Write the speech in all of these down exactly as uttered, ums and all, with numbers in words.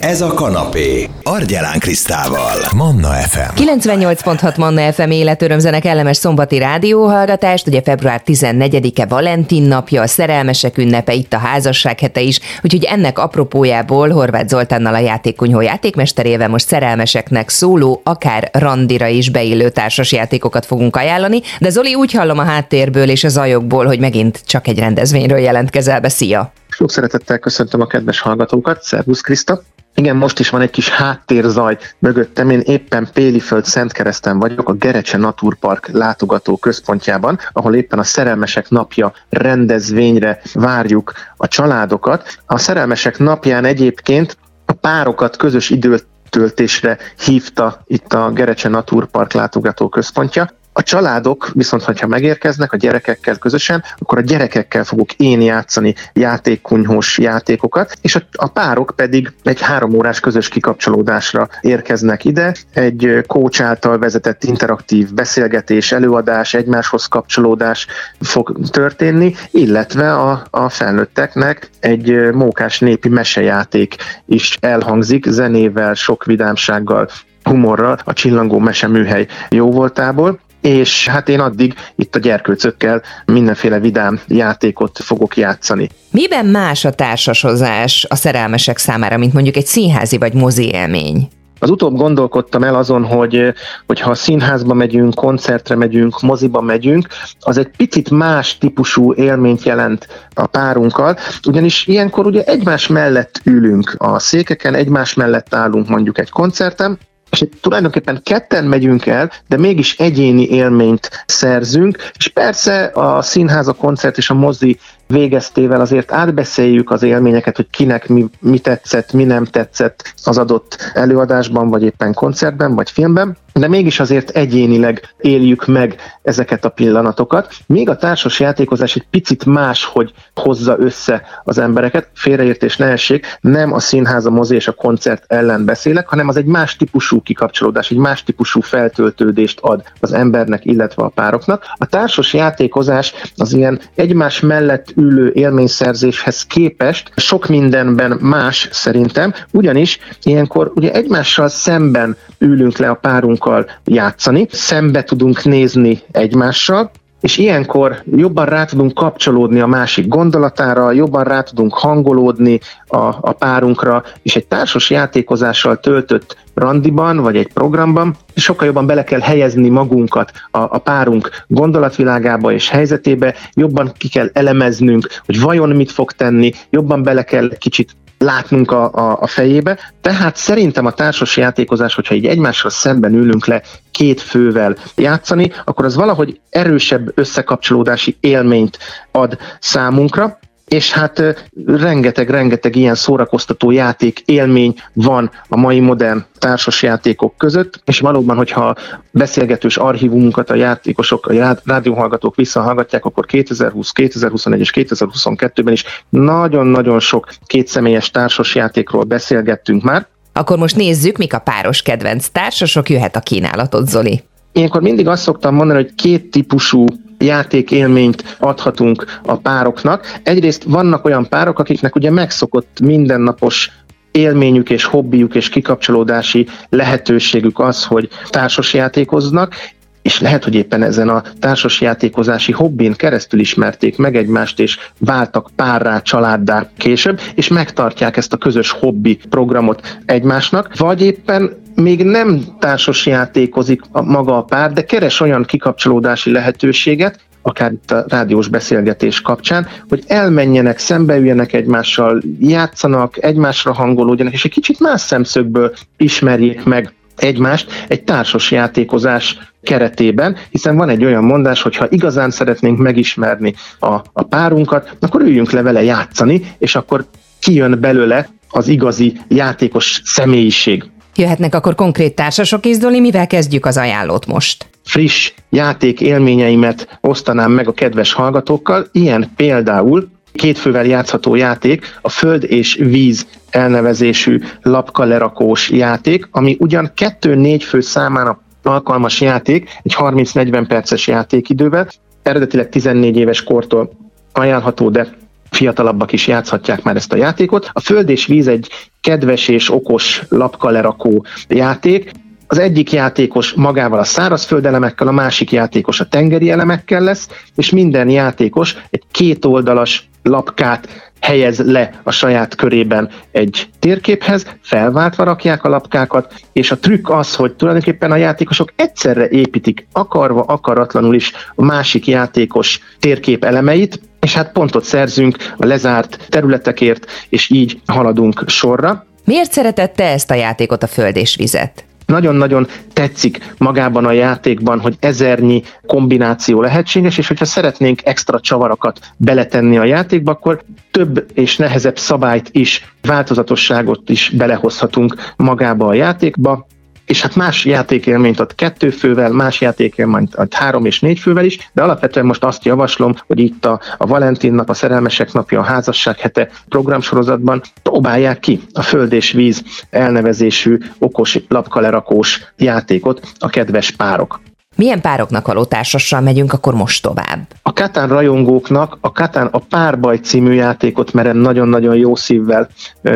Ez a kanapé. Argyelán Krisztával. Manna ef em. kilencvennyolc hat Manna ef em életörömzene, kellemes szombati rádióhallgatást. Ugye február tizennegyedike Valentin napja, a szerelmesek ünnepe, itt a házasság hete is. Úgyhogy ennek apropójából Horváth Zoltánnal, a Játékkunyhó játékmesterével most szerelmeseknek szóló, akár randira is beillő társas játékokat fogunk ajánlani. De Zoli, úgy hallom a háttérből és a zajokból, hogy megint csak egy rendezvényről jelentkezel be. Szia! Sok szeretettel köszöntöm a kedves hallgatókat. Szervusz, Kriszta! Igen, most is van egy kis háttérzaj mögöttem, én éppen Péliföld-Szentkereszten vagyok, a Gerecse Natúrpark látogató központjában, ahol éppen a Szerelmesek Napja rendezvényre várjuk a családokat. A Szerelmesek Napján egyébként a párokat közös időtöltésre hívta itt a Gerecse Natúrpark látogató központja. A családok viszont, hogyha megérkeznek a gyerekekkel közösen, akkor a gyerekekkel fogok én játszani játékkunyhós játékokat, és a, a párok pedig egy három órás közös kikapcsolódásra érkeznek ide. Egy coach által vezetett interaktív beszélgetés, előadás, egymáshoz kapcsolódás fog történni, illetve a, a felnőtteknek egy mókás népi mesejáték is elhangzik, zenével, sok vidámsággal, humorral, a Csillangó meseműhely jó voltából. És hát én addig itt a gyerkőcökkel mindenféle vidám játékot fogok játszani. Miben más a társasozás a szerelmesek számára, mint mondjuk egy színházi vagy mozi élmény? Az utóbb gondolkodtam el azon, hogy, hogy ha színházba megyünk, koncertre megyünk, moziba megyünk, az egy picit más típusú élményt jelent a párunkkal, ugyanis ilyenkor ugye egymás mellett ülünk a székeken, egymás mellett állunk mondjuk egy koncerten, és tulajdonképpen ketten megyünk el, de mégis egyéni élményt szerzünk, és persze a színház, a koncert és a mozi végeztével azért átbeszéljük az élményeket, hogy kinek mi, mi tetszett, mi nem tetszett az adott előadásban, vagy éppen koncertben, vagy filmben, de mégis azért egyénileg éljük meg ezeket a pillanatokat. Még a társas játékozás egy picit más, hogy hozza össze az embereket, félreértés ne essék, nem a színház, a mozi és a koncert ellen beszélek, hanem az egy más típusú kikapcsolódás, egy más típusú feltöltődést ad az embernek, illetve a pároknak. A társas játékozás az ilyen egymás mellett ülő élményszerzéshez képest sok mindenben más szerintem, ugyanis ilyenkor ugye egymással szemben ülünk le a párunkkal játszani, szembe tudunk nézni egymással, és ilyenkor jobban rá tudunk kapcsolódni a másik gondolatára, jobban rá tudunk hangolódni a, a párunkra, és egy társas játékozással töltött randiban, vagy egy programban sokkal jobban bele kell helyezni magunkat a, a párunk gondolatvilágába és helyzetébe, jobban ki kell elemeznünk, hogy vajon mit fog tenni, jobban bele kell kicsit látnunk a, a, a fejébe. Tehát szerintem a társas játékozás, hogyha így egymással szemben ülünk le két fővel játszani, akkor az valahogy erősebb összekapcsolódási élményt ad számunkra, és hát rengeteg-rengeteg ilyen szórakoztató játék élmény van a mai modern társas játékok között, és valóban, hogyha beszélgetős archívumunkat a játékosok, a rádióhallgatók visszahallgatják, akkor kétezer-húsz, kétezer-huszonegy és kétezer-huszonkettőben is nagyon-nagyon sok kétszemélyes társas játékról beszélgettünk már. Akkor most nézzük, mik a páros kedvenc társasok, jöhet a kínálatot, Zoli. Ilyenkor mindig azt szoktam mondani, hogy két típusú játékélményt adhatunk a pároknak. Egyrészt vannak olyan párok, akiknek ugye megszokott mindennapos élményük és hobbijuk és kikapcsolódási lehetőségük az, hogy társasjátékoznak, és lehet, hogy éppen ezen a társasjátékozási hobbin keresztül ismerték meg egymást, és váltak párrá, családdá később, és megtartják ezt a közös hobbi programot egymásnak, vagy éppen még nem társasjátékozik a maga a pár, de keres olyan kikapcsolódási lehetőséget, akár itt a rádiós beszélgetés kapcsán, hogy elmenjenek, szembeüljenek egymással, játszanak, egymásra hangolódjanak, és egy kicsit más szemszögből ismerjék meg egymást egy társas játékozás keretében, hiszen van egy olyan mondás, hogy ha igazán szeretnénk megismerni a, a párunkat, akkor üljünk le vele játszani, és akkor kijön belőle az igazi játékos személyiség. Jöhetnek akkor konkrét társasok is, Zoli, mivel kezdjük az ajánlót most? Friss játék élményeimet osztanám meg a kedves hallgatókkal, ilyen például két fővel játszható játék, a Föld és Víz elnevezésű lapkalerakós játék, ami ugyan kettő-négy fő számára alkalmas játék, egy harminc-negyven perces játékidővel, eredetileg tizennégy éves kortól ajánlható, de fiatalabbak is játszhatják már ezt a játékot. A Föld és Víz egy kedves és okos lapkalerakó játék. Az egyik játékos magával a szárazföld elemekkel, a másik játékos a tengeri elemekkel lesz, és minden játékos egy kétoldalas lapkát helyez le a saját körében egy térképhez, felváltva rakják a lapkákat, és a trükk az, hogy tulajdonképpen a játékosok egyszerre építik akarva, akaratlanul is a másik játékos térkép elemeit, és hát pontot szerzünk a lezárt területekért, és így haladunk sorra. Miért szereted te ezt a játékot, a Föld és Vizet? Nagyon-nagyon tetszik magában a játékban, hogy ezernyi kombináció lehetséges, és hogyha szeretnénk extra csavarakat beletenni a játékba, akkor több és nehezebb szabályt is, változatosságot is belehozhatunk magába a játékba, és hát más játékélményt ad kettő fővel, más játékélményt ad három és négy fővel is, de alapvetően most azt javaslom, hogy itt a, a Valentin nap, a Szerelmesek napja, a Házasság hete programsorozatban próbálják ki a Föld és Víz elnevezésű okos lapkalerakós játékot a kedves párok. Milyen pároknak való társassal megyünk akkor most tovább? A Catan rajongóknak a Catan a Párbaj című játékot merem nagyon-nagyon jó szívvel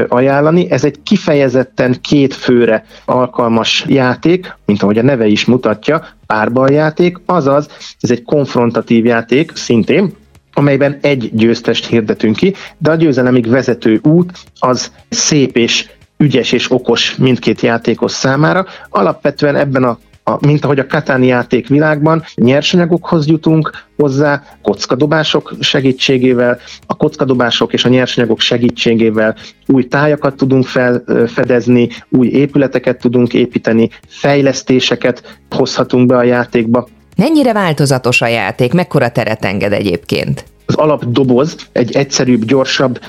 ajánlani. Ez egy kifejezetten két főre alkalmas játék, mint ahogy a neve is mutatja, párbajjáték, azaz ez egy konfrontatív játék szintén, amelyben egy győztest hirdetünk ki, de a győzelemig vezető út az szép és ügyes és okos mindkét játékos számára. Alapvetően ebben a A, mint ahogy a Catan játékvilágban nyersanyagokhoz jutunk hozzá, kockadobások segítségével, a kockadobások és a nyersanyagok segítségével új tájakat tudunk felfedezni, új épületeket tudunk építeni, fejlesztéseket hozhatunk be a játékba. Mennyire változatos a játék, mekkora teret enged egyébként? Az alapdoboz egy egyszerűbb, gyorsabb,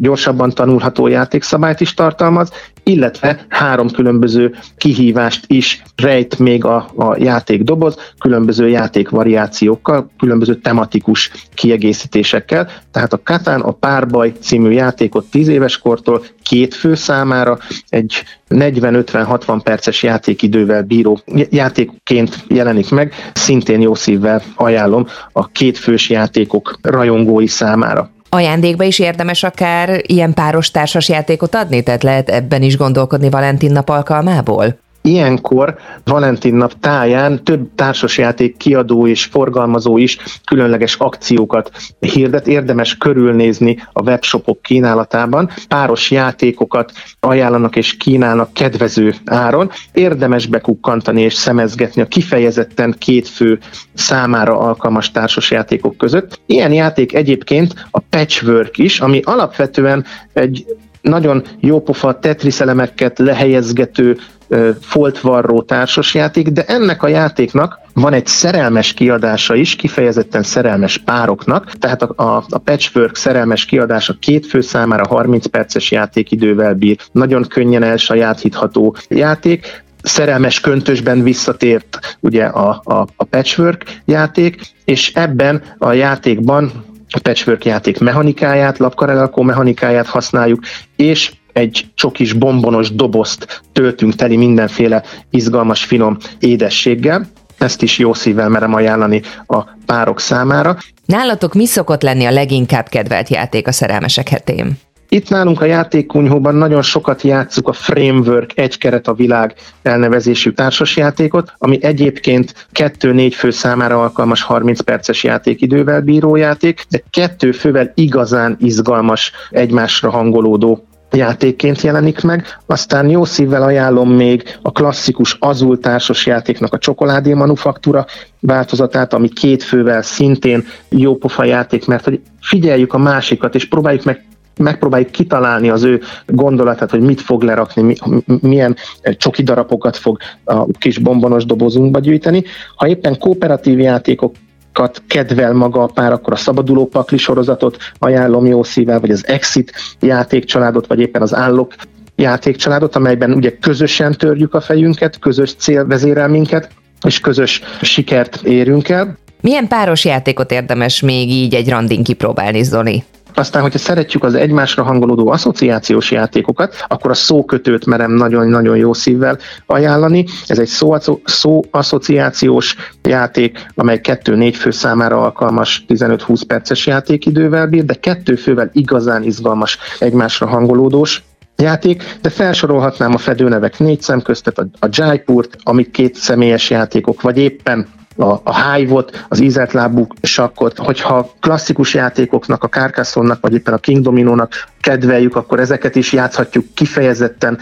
gyorsabban tanulható játékszabályt is tartalmaz, illetve három különböző kihívást is rejt még a, a játékdoboz, különböző játékvariációkkal, különböző tematikus kiegészítésekkel. Tehát a Catan a Párbaj című játékot tíz éves kortól két fő számára egy negyven ötven hatvan perces játékidővel bíró játékként jelenik meg, szintén jó szívvel ajánlom a kétfős játékok rajongói számára. Ajándékba is érdemes akár ilyen páros társas játékot adni? Tehát lehet ebben is gondolkodni Valentin nap alkalmából? Ilyenkor Valentin nap táján több társasjáték kiadó és forgalmazó is különleges akciókat hirdet, érdemes körülnézni a webshopok kínálatában, páros játékokat ajánlanak és kínálnak kedvező áron, érdemes bekukkantani és szemezgetni a kifejezetten két fő számára alkalmas társasjátékok között. Ilyen játék egyébként a Patchwork is, ami alapvetően egy nagyon jópofa Tetris elemeket lehelyezgető foltvarró társasjáték, de ennek a játéknak van egy szerelmes kiadása is, kifejezetten szerelmes pároknak, tehát a, a, a Patchwork szerelmes kiadása két fő számára harminc perces játékidővel bír, nagyon könnyen elsajátítható játék, szerelmes köntösben visszatért ugye a, a, a Patchwork játék, és ebben a játékban a Patchwork játék mechanikáját, lapkarelakó mechanikáját használjuk, és egy csokis bombonos dobozt töltünk teli mindenféle izgalmas, finom édességgel. Ezt is jó szívvel merem ajánlani a párok számára. Nálatok mi szokott lenni a leginkább kedvelt játék a Szerelmesek hetén? Itt nálunk a Játékkunyhóban nagyon sokat játsszuk a Framework egy keret a világ elnevezésű társasjátékot, ami egyébként kettő-négy fő számára alkalmas harminc perces játékidővel bíró játék, de kettő fővel igazán izgalmas, egymásra hangolódó játékként jelenik meg. Aztán jó szívvel ajánlom még a klasszikus Azul társasjátéknak a Csokoládé manufaktúra változatát, ami két fővel szintén jó pofa játék, mert hogy figyeljük a másikat, és próbáljuk meg megpróbáljuk kitalálni az ő gondolatát, hogy mit fog lerakni, milyen csoki darabokat fog a kis bombonos dobozunkba gyűjteni. Ha éppen kooperatív játékokat kedvel maga a pár, akkor a Szabaduló pakli sorozatot ajánlom jó szívvel, vagy az Exit játékcsaládot, vagy éppen az Unlock játékcsaládot, amelyben ugye közösen törjük a fejünket, közös cél vezérel minket, és közös sikert érünk el. Milyen páros játékot érdemes még így egy randin kipróbálni, Zoli? Aztán, hogyha szeretjük az egymásra hangolódó asszociációs játékokat, akkor a szókötőt merem nagyon-nagyon jó szívvel ajánlani. Ez egy szóasszociációs játék, amely kettő-négy fő számára alkalmas, tizenöt-húsz perces játékidővel bír, de kettő fővel igazán izgalmas egymásra hangolódós játék, de felsorolhatnám a fedőnevek négy szem köztet, a Jaipurt, amik két személyes játékok, vagy éppen a, a Hive-ot, az ízeltlábú sakkot. Hogyha klasszikus játékoknak, a Carcassonne-nak, vagy éppen a King Dominónak kedveljük, akkor ezeket is játszhatjuk kifejezetten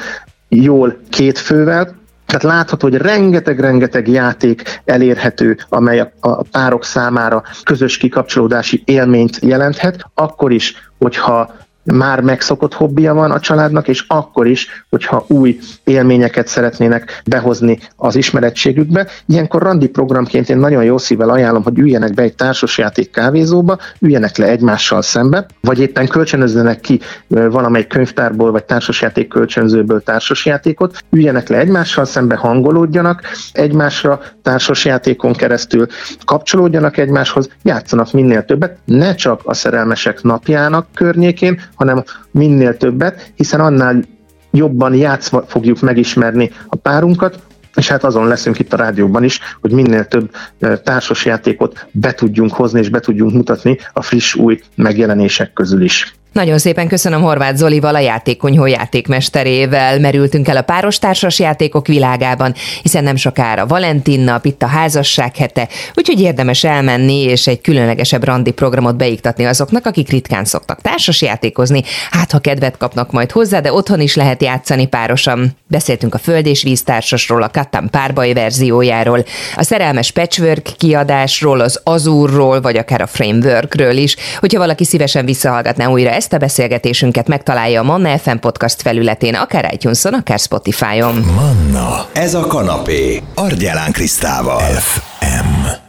jól két fővel. Tehát látható, hogy rengeteg-rengeteg játék elérhető, amely a, a párok számára közös kikapcsolódási élményt jelenthet, akkor is, hogyha már megszokott hobbija van a családnak, és akkor is, hogyha új élményeket szeretnének behozni az ismeretségükbe. Ilyenkor randi programként én nagyon jó szívvel ajánlom, hogy üljenek be egy társasjáték kávézóba, üljenek le egymással szembe, vagy éppen kölcsönözzenek ki valamelyik könyvtárból, vagy társasjáték kölcsönzőből társasjátékot, üljenek le egymással szembe, hangolódjanak egymásra, társasjátékon keresztül kapcsolódjanak egymáshoz, játszanak minél többet, ne csak a szerelmesek napjának környékén, hanem minél többet, hiszen annál jobban játszva fogjuk megismerni a párunkat, és hát azon leszünk itt a rádióban is, hogy minél több társasjátékot be tudjunk hozni, és be tudjunk mutatni a friss új megjelenések közül is. Nagyon szépen köszönöm Horváth Zolival, a Játékkunyhó játékmesterével merültünk el a páros társas játékok világában, hiszen nem sokára Valentin nap, itt a házasság hete, úgyhogy érdemes elmenni és egy különlegesebb randi programot beiktatni azoknak, akik ritkán szoktak társas játékozni, hát ha kedvet kapnak majd hozzá, de otthon is lehet játszani párosan. Beszéltünk a Föld és Víz társasról, a Catan a Párbaj verziójáról, a szerelmes Patchwork kiadásról, az Azulról, vagy akár a Frameworkről is. Hogyha valaki szívesen visszahallgatná újra ezt a beszélgetésünket, megtalálja a Manna ef em podcast felületén, akár iTunes-on, akár Spotify-on. Manna, ez a kanapé, Argyelán Krisztával. ef em